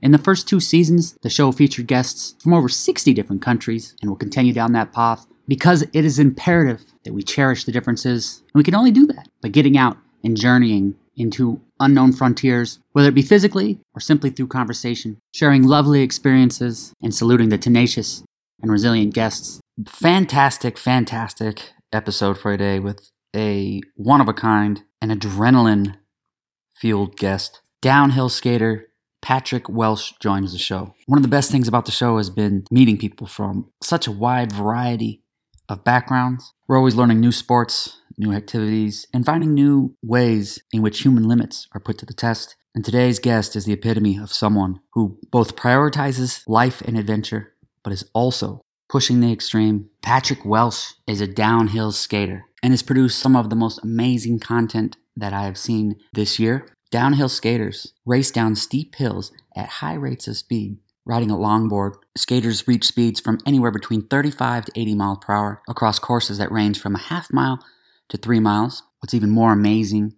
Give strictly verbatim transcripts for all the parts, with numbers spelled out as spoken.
In the first two seasons, the show featured guests from over sixty different countries, and will continue down that path because it is imperative that we cherish the differences, and we can only do that by getting out and journeying into unknown frontiers, whether it be physically or simply through conversation, sharing lovely experiences and saluting the tenacious and resilient guests. Fantastic, fantastic episode for today with a one-of-a-kind, an adrenaline-fueled guest, downhill skater, Patrick Welsh joins the show. One of the best things about the show has been meeting people from such a wide variety of backgrounds. We're always learning new sports, new activities, and finding new ways in which human limits are put to the test. And today's guest is the epitome of someone who both prioritizes life and adventure, but is also pushing the extreme. Patrick Welsh is a downhill skater and has produced some of the most amazing content that I have seen this year. Downhill skaters race down steep hills at high rates of speed, riding a longboard. Skaters reach speeds from anywhere between thirty-five to eighty miles per hour across courses that range from a half mile to three miles. What's even more amazing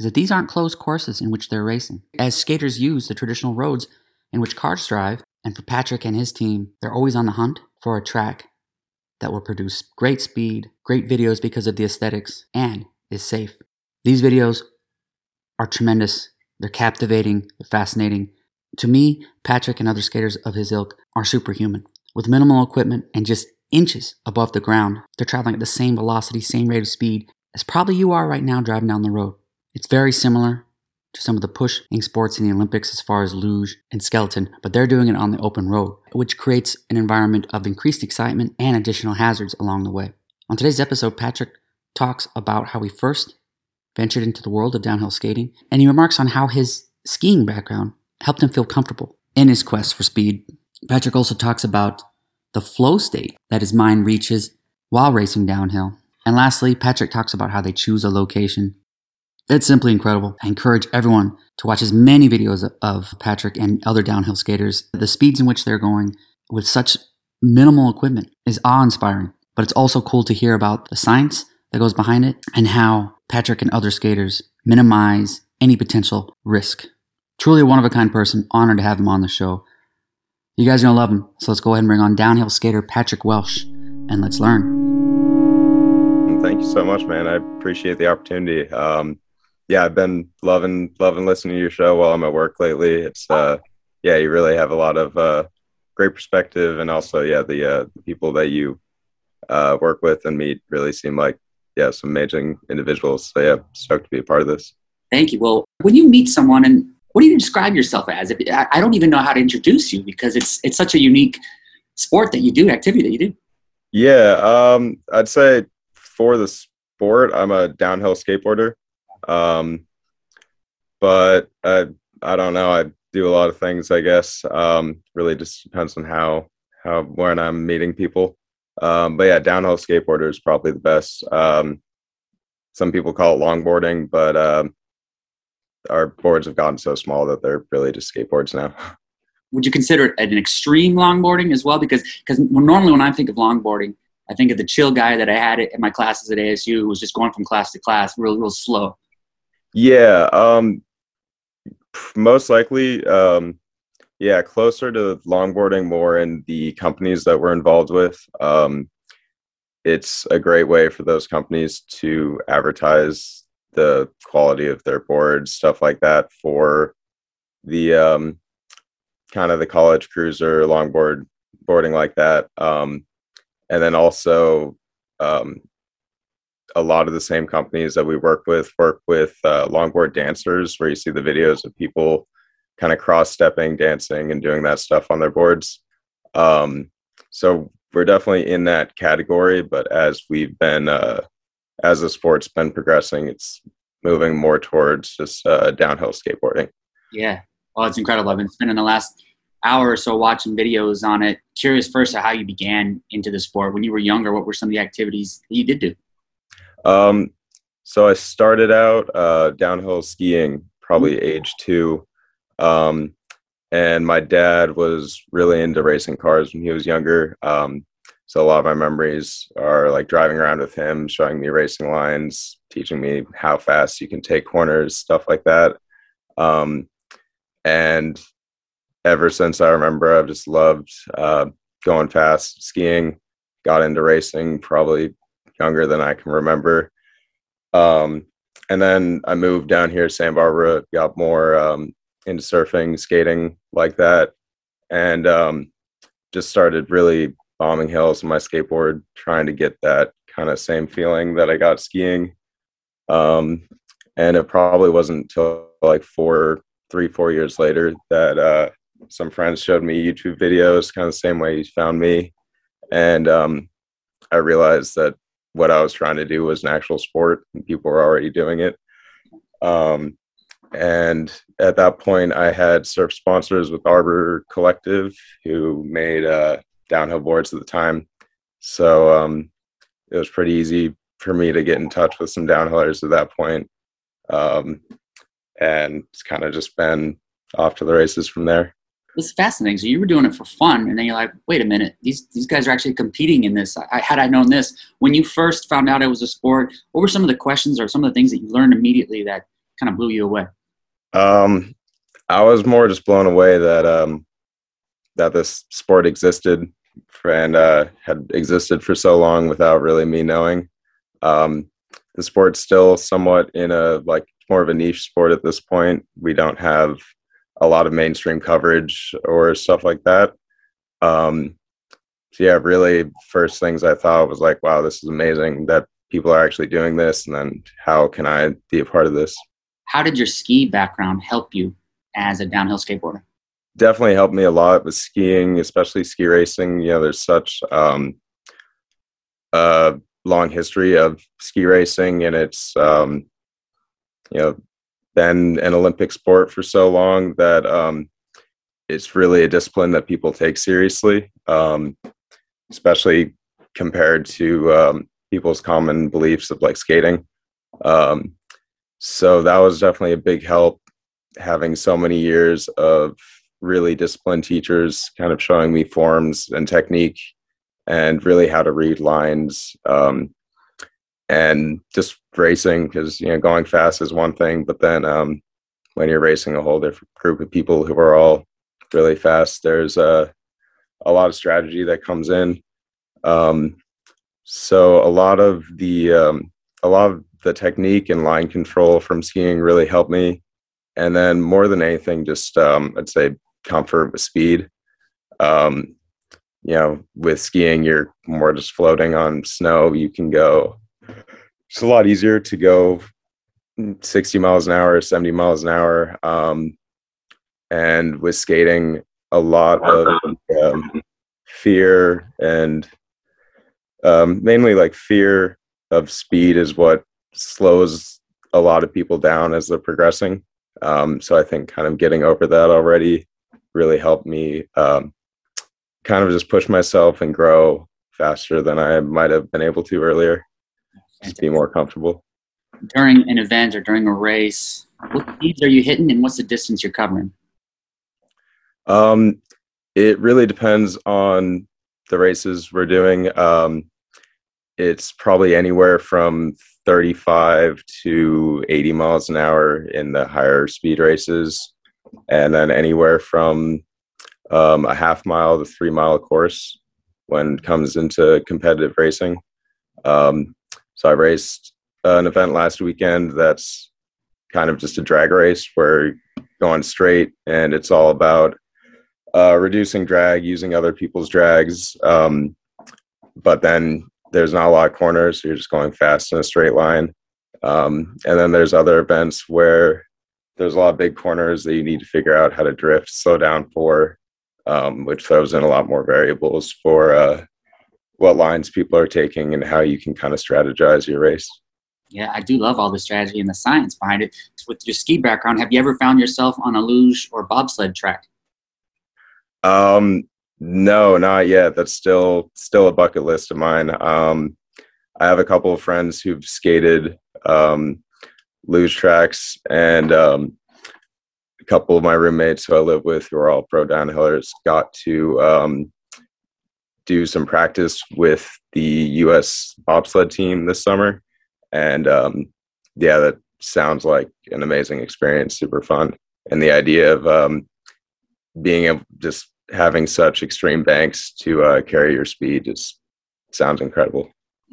is that these aren't closed courses in which they're racing, as skaters use the traditional roads in which cars drive. And for Patrick and his team, they're always on the hunt for a track that will produce great speed, great videos because of the aesthetics, and is safe. These videos are tremendous. They're captivating. They're fascinating. To me, Patrick and other skaters of his ilk are superhuman. With minimal equipment and just inches above the ground, they're traveling at the same velocity, same rate of speed as probably you are right now driving down the road. It's very similar to some of the pushing sports in the Olympics as far as luge and skeleton, but they're doing it on the open road, which creates an environment of increased excitement and additional hazards along the way. On today's episode, Patrick talks about how he first ventured into the world of downhill skating, and he remarks on how his skiing background helped him feel comfortable in his quest for speed. Patrick also talks about the flow state that his mind reaches while racing downhill. And lastly, Patrick talks about how they choose a location. It's simply incredible. I encourage everyone to watch as many videos of Patrick and other downhill skaters. The speeds in which they're going with such minimal equipment is awe-inspiring, but it's also cool to hear about the science that goes behind it and how Patrick and other skaters minimize any potential risk. Truly a one-of-a-kind person. Honored to have him on the show. You guys are going to love him. So let's go ahead and bring on downhill skater Patrick Welsh, and let's learn. Thank you so much, man. I appreciate the opportunity. Um, yeah, I've been loving, loving listening to your show while I'm at work lately. It's, uh, yeah, you really have a lot of uh, great perspective. And also, yeah, the, uh, the people that you uh, work with and meet really seem like, yeah, some amazing individuals. So yeah, stoked to be a part of this. Thank you. Well, when you meet someone, and what do you describe yourself as? I don't even know how to introduce you because it's it's such a unique sport that you do, activity that you do. Yeah, um, I'd say for the sport, I'm a downhill skateboarder. Um, but I I don't know. I do a lot of things, I guess. Um, really just depends on how how when I'm meeting people. Um, but yeah, downhill skateboarder is probably the best. Um, some people call it longboarding, but um, our boards have gotten so small that they're really just skateboards now. Would you consider it an extreme longboarding as well? Because because normally when I think of longboarding, I think of the chill guy that I had in my classes at A S U who was just going from class to class, real, real slow. Yeah, um, most likely, um, yeah, closer to longboarding, more in the companies that we're involved with. Um, it's a great way for those companies to advertise the quality of their boards, stuff like that, for the um, kind of the college cruiser longboard boarding like that. Um, and then also um, a lot of the same companies that we work with work with uh, longboard dancers, where you see the videos of people kind of cross-stepping, dancing, and doing that stuff on their boards. Um, so we're definitely in that category, but as we've been, uh, as the sport's been progressing, it's moving more towards just uh, downhill skateboarding. Yeah. Well, it's incredible. I've been spending the last hour or so watching videos on it. Curious first of how you began into the sport when you were younger. What were some of the activities that you did do? Um, so I started out uh, downhill skiing, probably mm-hmm. age two. Um, and my dad was really into racing cars when he was younger. Um, so a lot of my memories are like driving around with him, showing me racing lines, teaching me how fast you can take corners, stuff like that. Um, and ever since I remember, I've just loved uh, going fast, skiing, got into racing, probably younger than I can remember. Um, and then I moved down here to Santa Barbara, got more um, into surfing, skating like that. And um, just started really bombing hills on my skateboard, trying to get that kind of same feeling that I got skiing. Um, and it probably wasn't until like four, three, four years later that uh, some friends showed me YouTube videos, kind of the same way you found me. And um, I realized that what I was trying to do was an actual sport and people were already doing it. Um, and at that point I had surf sponsors with Arbor Collective, who made uh, downhill boards at the time. So um, it was pretty easy for me to get in touch with some downhillers at that point. Um, and it's kind of just been off to the races from there. It's fascinating. So you were doing it for fun, and then you're like, wait a minute, these these guys are actually competing in this. I, had I known this. When you first found out it was a sport, what were some of the questions or some of the things that you learned immediately that kind of blew you away? Um, I was more just blown away that um, that this sport existed and uh, had existed for so long without really me knowing. Um, the sport's still somewhat in a, like, more of a niche sport at this point. We don't have a lot of mainstream coverage or stuff like that. Um, so yeah, really first things I thought was like, wow, this is amazing that people are actually doing this. And then how can I be a part of this? How did your ski background help you as a downhill skateboarder? Definitely helped me a lot with skiing, especially ski racing. You know, there's such um, a long history of ski racing, and it's, um, you know, been an Olympic sport for so long that um, it's really a discipline that people take seriously, um, especially compared to um, people's common beliefs of like skating. Um, so that was definitely a big help, having so many years of really disciplined teachers kind of showing me forms and technique and really how to read lines. Um, And just racing, because, you know, going fast is one thing, but then um, when you're racing a whole different group of people who are all really fast, there's uh, a lot of strategy that comes in. Um, so a lot of the um, a lot of the technique and line control from skiing really helped me. And then more than anything, just um, I'd say comfort with speed. Um, you know, with skiing, you're more just floating on snow. You can go. It's a lot easier to go sixty miles an hour, seventy miles an hour. Um, and with skating, a lot of um, fear and um, mainly like fear of speed is what slows a lot of people down as they're progressing. Um, so I think kind of getting over that already really helped me um, kind of just push myself and grow faster than I might have been able to earlier. Just be more comfortable. During an event or during a race, what speeds are you hitting and what's the distance you're covering? Um, it really depends on the races we're doing. Um, it's probably anywhere from thirty-five to eighty miles an hour in the higher speed races. And then anywhere from um, a half mile to three mile course when it comes into competitive racing. Um, So I raced an event last weekend that's kind of just a drag race where you're going straight, and it's all about uh, reducing drag, using other people's drags. Um, but then there's not a lot of corners, so you're just going fast in a straight line. Um, and then there's other events where there's a lot of big corners that you need to figure out how to drift, slow down for, um, which throws in a lot more variables for uh what lines people are taking and how you can kind of strategize your race. Yeah, I do love all the strategy and the science behind it. With your ski background, have you ever found yourself on a luge or bobsled track? Um, no, not yet. That's still still a bucket list of mine. Um, I have a couple of friends who've skated um, luge tracks, and um, a couple of my roommates who I live with, who are all pro downhillers, got to um, do some practice with the U S bobsled team this summer. And um, yeah, that sounds like an amazing experience, super fun. And the idea of um, being able, just having such extreme banks to uh, carry your speed just sounds incredible.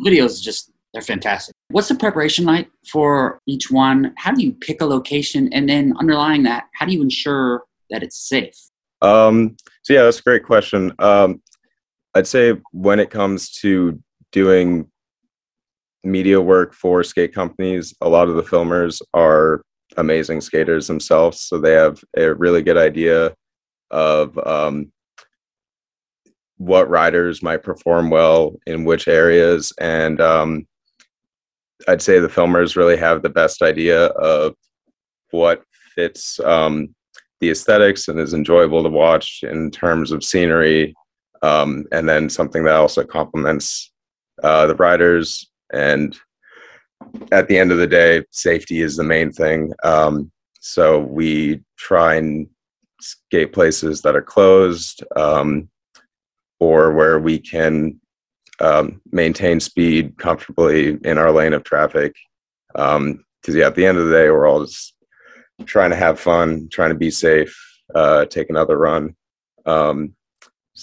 Videos just, they're fantastic. What's the preparation like for each one? How do you pick a location? And then underlying that, how do you ensure that it's safe? Um, so yeah, that's a great question. Um, I'd say when it comes to doing media work for skate companies, a lot of the filmers are amazing skaters themselves. So they have a really good idea of um, what riders might perform well in which areas. And um, I'd say the filmers really have the best idea of what fits um, the aesthetics and is enjoyable to watch in terms of scenery. Um, and then something that also complements uh, the riders. And at the end of the day, safety is the main thing. Um, so we try and skate places that are closed, um, or where we can um, maintain speed comfortably in our lane of traffic. Um, 'cause yeah, at the end of the day, we're all just trying to have fun, trying to be safe, uh, take another run. Um,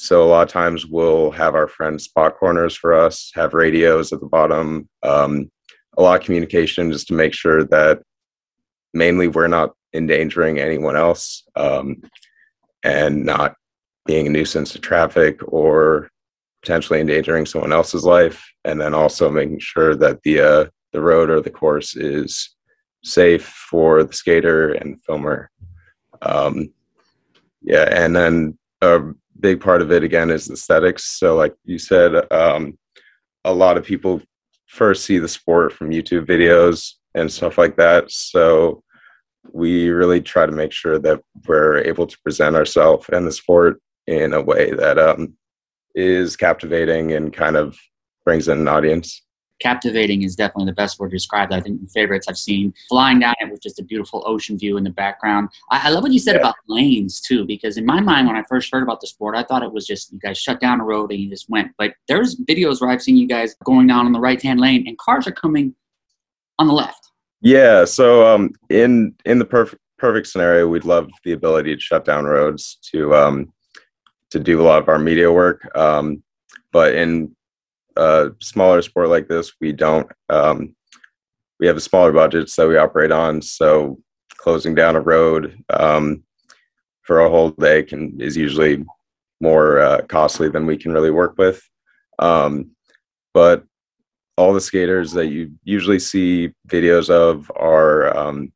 So a lot of times we'll have our friends spot corners for us, have radios at the bottom, um, a lot of communication just to make sure that mainly we're not endangering anyone else, um, and not being a nuisance to traffic or potentially endangering someone else's life. And then also making sure that the uh, the road or the course is safe for the skater and filmer. Um, yeah, and then... Uh, big part of it again is aesthetics. So like you said, um, a lot of people first see the sport from YouTube videos and stuff like that. So we really try to make sure that we're able to present ourselves and the sport in a way that um, is captivating and kind of brings in an audience. Captivating is definitely the best word to describe that. I think the favorites I've seen, flying down it with just a beautiful ocean view in the background. I, I love what you said yeah. about lanes too, because in my mind, when I first heard about the sport, I thought it was just, you guys shut down a road and you just went, but there's videos where I've seen you guys going down on the right-hand lane and cars are coming on the left. Yeah. So um, in, in the perfect, perfect scenario, we'd love the ability to shut down roads to, um, to do a lot of our media work. Um, but in, a uh, smaller sport like this, we don't, um, we have a smaller budget that we operate on. So closing down a road um, for a whole day can, is usually more uh, costly than we can really work with. Um, but all the skaters that you usually see videos of are um,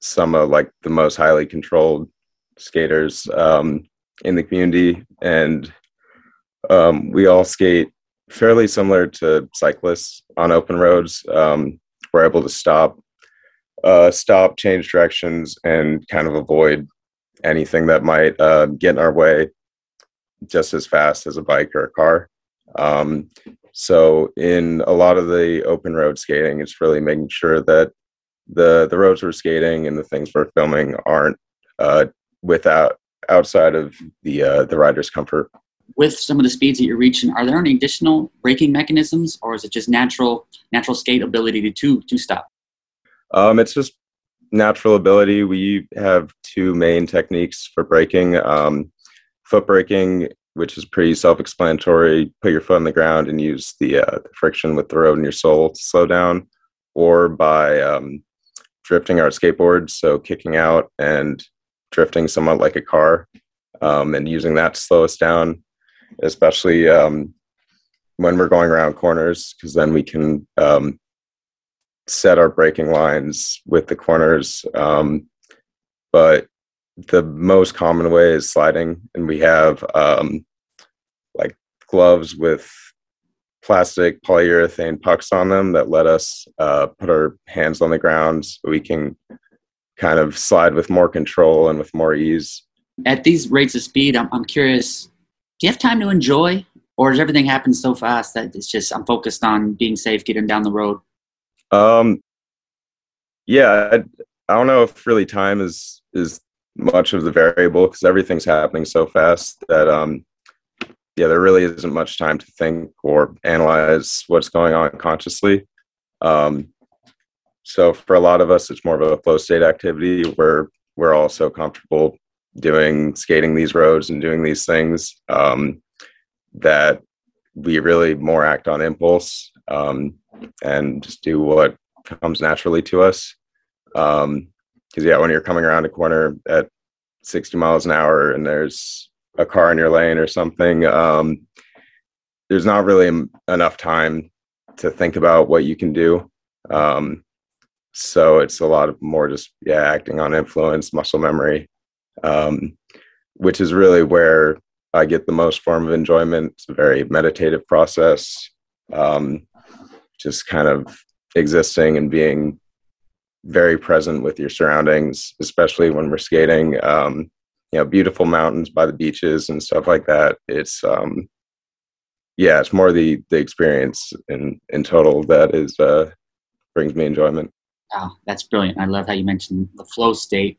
some of like the most highly controlled skaters um, in the community. And Um, we all skate fairly similar to cyclists on open roads. Um, we're able to stop, uh, stop, change directions, and kind of avoid anything that might uh, get in our way just as fast as a bike or a car. Um, so in a lot of the open road skating, it's really making sure that the, the roads we're skating and the things we're filming aren't uh, without outside of the uh, the rider's comfort. With some of the speeds that you're reaching, are there any additional braking mechanisms, or is it just natural natural skate ability to to, to stop? Um, it's just natural ability. We have two main techniques for braking. Um, foot braking, which is pretty self-explanatory. Put your foot on the ground and use the, uh, the friction with the road and your sole to slow down, or by um, drifting our skateboards, so kicking out and drifting somewhat like a car, um, and using that to slow us down. Especially um, when we're going around corners, because then we can um, set our braking lines with the corners. Um, but the most common way is sliding, and we have um, like gloves with plastic polyurethane pucks on them that let us uh, put our hands on the ground so we can kind of slide with more control and with more ease. At these rates of speed, I'm, I'm curious, do you have time to enjoy? Or does everything happen so fast that it's just, I'm focused on being safe, getting down the road? Um, yeah, I, I don't know if really time is is much of the variable, because everything's happening so fast that, um, yeah, there really isn't much time to think or analyze what's going on consciously. Um, so for a lot of us, it's more of a flow state activity where we're all so comfortable doing, skating these roads and doing these things, um, that we really more act on impulse, um, and just do what comes naturally to us. Um, cause yeah, when you're coming around a corner at sixty miles an hour and there's a car in your lane or something, um, there's not really m- enough time to think about what you can do. Um, so it's a lot of more just, yeah, acting on influence, muscle memory, um, which is really where I get the most form of enjoyment. It's a very meditative process, um, just kind of existing and being very present with your surroundings, especially when we're skating, um, you know, beautiful mountains by the beaches and stuff like that. It's, um, yeah, it's more the, the experience in, in total that is, uh, brings me enjoyment. Wow, that's brilliant. I love how you mentioned the flow state.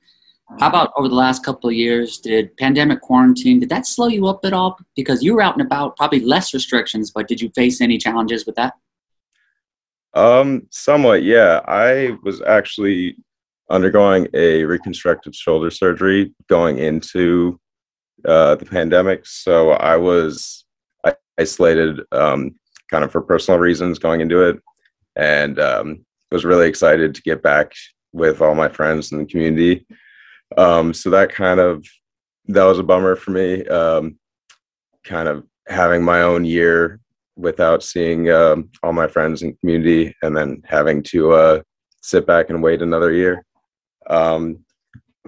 How about over the last couple of years, did pandemic quarantine, did that slow you up at all? Because you were out and about, probably less restrictions, but did you face any challenges with that? Um, somewhat, yeah. I was actually undergoing a reconstructive shoulder surgery going into uh, the pandemic. So I was isolated um, kind of for personal reasons going into it, and um, was really excited to get back with all my friends in the community. Um, so that kind of, that was a bummer for me, um, kind of having my own year without seeing, um, all my friends and community, and then having to, uh, sit back and wait another year. Um,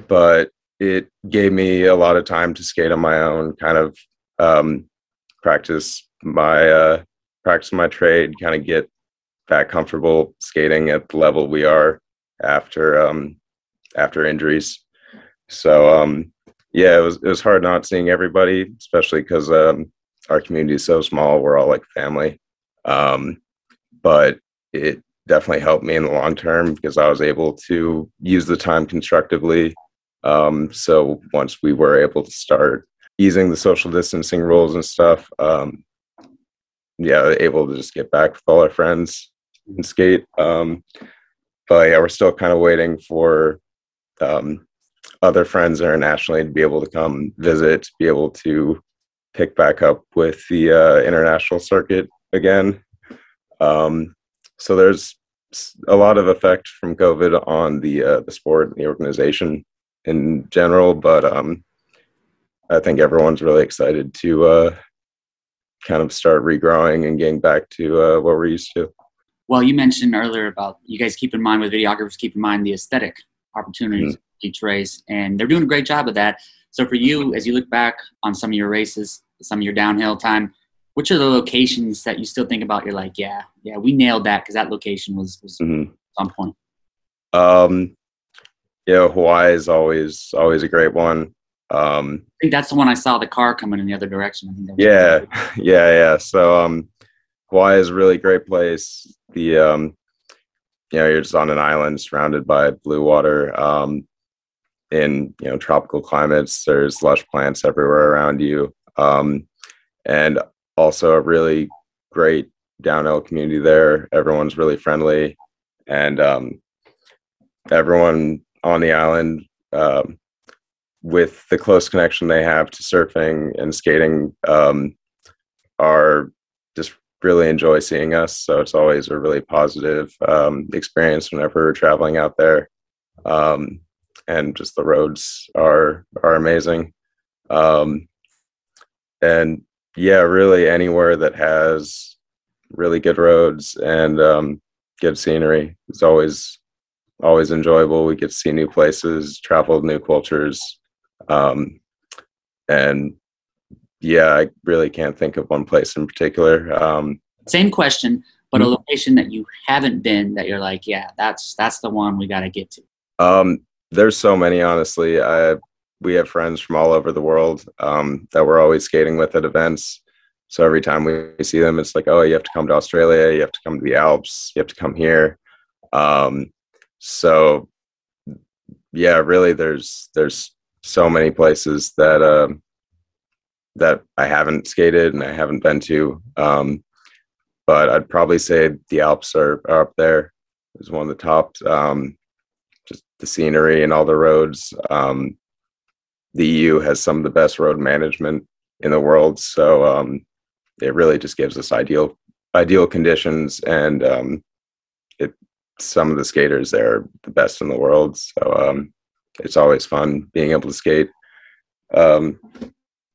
but it gave me a lot of time to skate on my own, kind of, um, practice my, uh, practice my trade, kind of get back comfortable skating at the level we are after, um, after injuries. So, um, yeah, it was, it was hard not seeing everybody, especially because, um, our community is so small. We're all like family. Um, but it definitely helped me in the long term because I was able to use the time constructively. Um, so once we were able to start easing the social distancing rules and stuff, um, yeah, able to just get back with all our friends and skate. Um, but yeah, we're still kind of waiting for, um, other friends internationally to be able to come visit, to be able to pick back up with the uh, international circuit again. Um, so there's a lot of effect from COVID on the uh, the sport and the organization in general, but um, I think everyone's really excited to uh, kind of start regrowing and getting back to uh, what we're used to. Well, you mentioned earlier about you guys keep in mind with videographers, keep in mind the aesthetic opportunities. Mm-hmm. Each race, and they're doing a great job of that. So for you, as you look back on some of your races, some of your downhill time, which are the locations that you still think about? You're like, yeah, yeah, we nailed that because that location was, was mm-hmm. on point. Um, yeah, Hawaii is always always a great one. Um, I think that's the one I saw the car coming in the other direction. I think that was yeah, yeah, yeah. So um, Hawaii is a really great place. The um, you know, you're just on an island surrounded by blue water. Um, in, you know, tropical climates, there's lush plants everywhere around you. Um, and also a really great downhill community there. Everyone's really friendly, and um, everyone on the island, um, with the close connection they have to surfing and skating, um, are just really enjoy seeing us. So it's always a really positive um, experience whenever we're traveling out there. Um, and just the roads are, are amazing. Um, and yeah, really anywhere that has really good roads and, um, good scenery is always, always enjoyable. We get to see new places, travel to new cultures. Um, and yeah, I really can't think of one place in particular. Um, same question, but a location that you haven't been that you're like, yeah, that's, that's the one we got to get to. Um, There's so many, honestly. I we have friends from all over the world um, that we're always skating with at events. So every time we see them, it's like, oh, you have to come to Australia, you have to come to the Alps, you have to come here. Um, so yeah, really there's, there's so many places that, um, uh, that I haven't skated and I haven't been to. Um, but I'd probably say the Alps are, are up there. It's one of the top, um, just the scenery and all the roads. Um, the E U has some of the best road management in the world. So, um, it really just gives us ideal, ideal conditions. And, um, it, some of the skaters there are the best in the world. So, um, it's always fun being able to skate, um,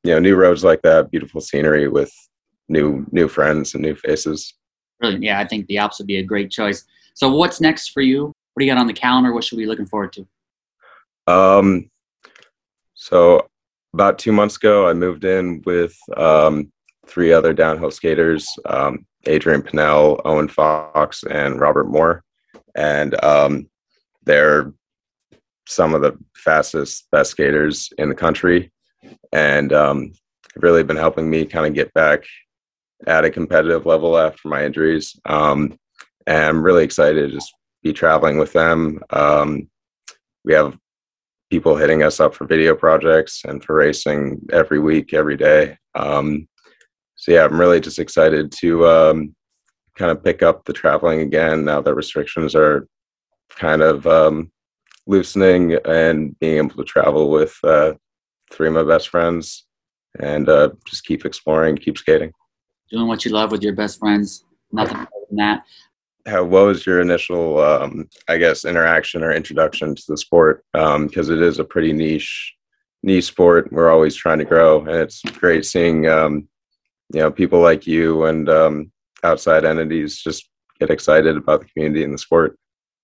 you know, new roads like that, beautiful scenery with new, new friends and new faces. Brilliant. Yeah. I think the Alps would be a great choice. So what's next for you? What do you got on the calendar? What should we be looking forward to? Um, so about two months ago, I moved in with, um, three other downhill skaters, um, Adrian Pinnell, Owen Fox, and Robert Moore. And, um, they're some of the fastest, best skaters in the country. And um really been helping me kind of get back at a competitive level after my injuries. Um and I'm really excited to just be traveling with them. Um we have people hitting us up for video projects and for racing every week, every day. Um so yeah, I'm really just excited to um kind of pick up the traveling again now that restrictions are kind of um loosening and being able to travel with uh three of my best friends and uh just keep exploring, keep skating, doing what you love with your best friends. Nothing more than that. How, what was your initial um I guess interaction or introduction to the sport, um because it is a pretty niche niche sport. We're always trying to grow, and it's great seeing um you know people like you and um outside entities just get excited about the community and the sport.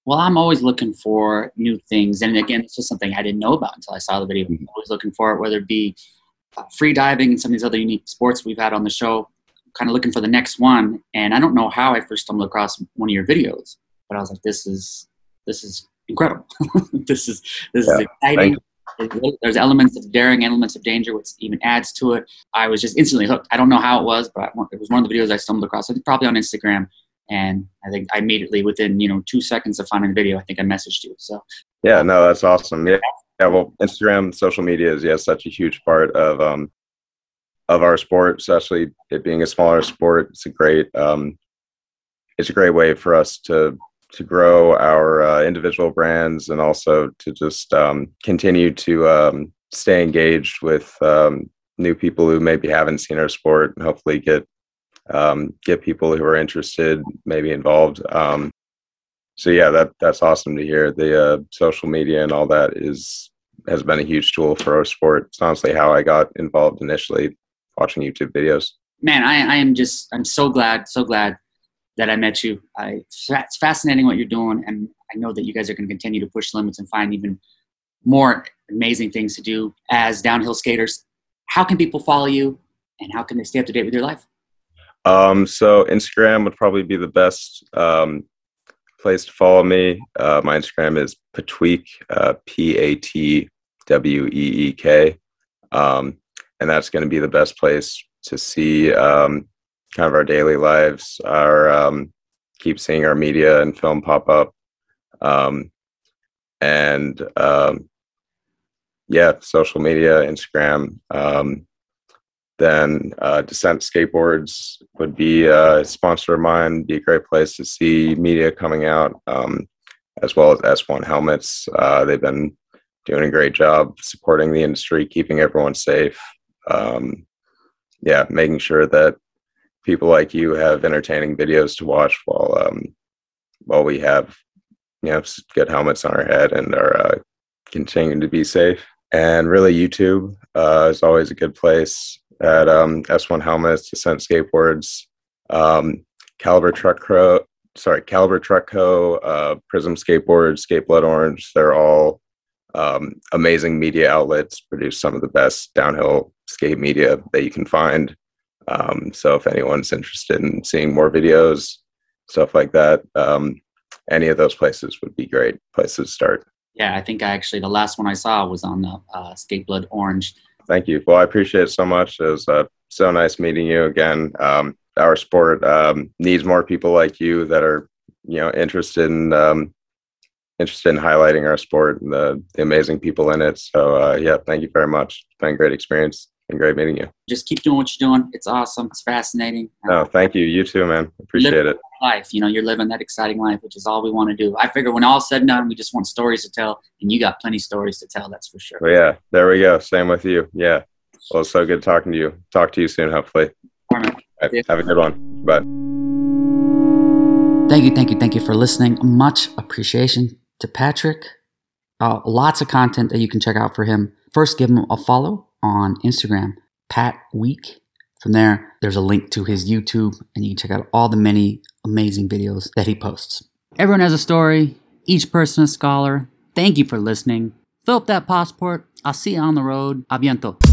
Well, I'm always looking for new things. And again, it's just something I didn't know about until I saw the video. I'm always looking for it, whether it be free diving and some of these other unique sports we've had on the show, kind of looking for the next one. And I don't know how I first stumbled across one of your videos, but I was like, this is, this is incredible. this is, this yeah, is exciting. There's elements of daring, elements of danger, which even adds to it. I was just instantly hooked. I don't know how it was, but it was one of the videos I stumbled across. I think probably on Instagram. And I think I immediately, within, you know, two seconds of finding the video, I think I messaged you. So yeah, no, that's awesome. Yeah, yeah well, Instagram, social media is, yeah, such a huge part of um, of our sport, especially it being a smaller sport. It's a great, um, it's a great way for us to to grow our uh, individual brands and also to just um, continue to um, stay engaged with um, new people who maybe haven't seen our sport and hopefully get. Um, get people who are interested, maybe involved. Um, so yeah, that that's awesome to hear. The uh, social media and all that is has been a huge tool for our sport. It's honestly how I got involved initially, watching YouTube videos. Man, I, I am just I'm so glad, so glad that I met you. I, it's fascinating what you're doing, and I know that you guys are going to continue to push limits and find even more amazing things to do as downhill skaters. How can people follow you, and how can they stay up to date with your life? Um, so Instagram would probably be the best, um, place to follow me. Uh, my Instagram is patweek, uh, P A T W E E K. Um, and that's going to be the best place to see, um, kind of our daily lives, our, um, keep seeing our media and film pop up. Um, and, um, yeah, social media, Instagram, um, Then uh, Descent Skateboards would be a sponsor of mine, be a great place to see media coming out, um, as well as S one Helmets. Uh, they've been doing a great job supporting the industry, keeping everyone safe. Um, yeah, making sure that people like you have entertaining videos to watch while um, while we have you know good helmets on our head and are uh, continuing to be safe. And really, YouTube uh, is always a good place. At um, S one Helmets, Descent Skateboards, um, Caliber Truck Co. Sorry, Caliber Truck Co. Uh, Prism Skateboards, Skate Blood Orange. They're all um, amazing media outlets. Produce some of the best downhill skate media that you can find. Um, so if anyone's interested in seeing more videos, stuff like that, um, any of those places would be great places to start. Yeah, I think I actually, the last one I saw was on the uh, Skate Blood Orange. Thank you. Well, I appreciate it so much. It was uh, so nice meeting you again. Um, our sport um, needs more people like you that are, you know, interested in um, interested in highlighting our sport and the, the amazing people in it. So, uh, yeah, thank you very much. It's been a great experience and great meeting you. Just keep doing what you're doing. It's awesome. It's fascinating. No, thank you. You too, man. Appreciate living it. Life, you know, you're living that exciting life, which is all we want to do. I figure when all said and done, we just want stories to tell, and you got plenty of stories to tell. That's for sure. Well, yeah, there we go. Same with you. Yeah. Well, it's so good talking to you. Talk to you soon, hopefully. All right. All right. Have a good one. Bye. Thank you, thank you, thank you for listening. Much appreciation to Patrick. Uh, lots of content that you can check out for him. First, give him a follow on Instagram, patweek. From there, there's a link to his YouTube, and you can check out all the many amazing videos that he posts. Everyone has a story. Each person a scholar. Thank you for listening. Fill up that passport. I'll see you on the road. A bientôt.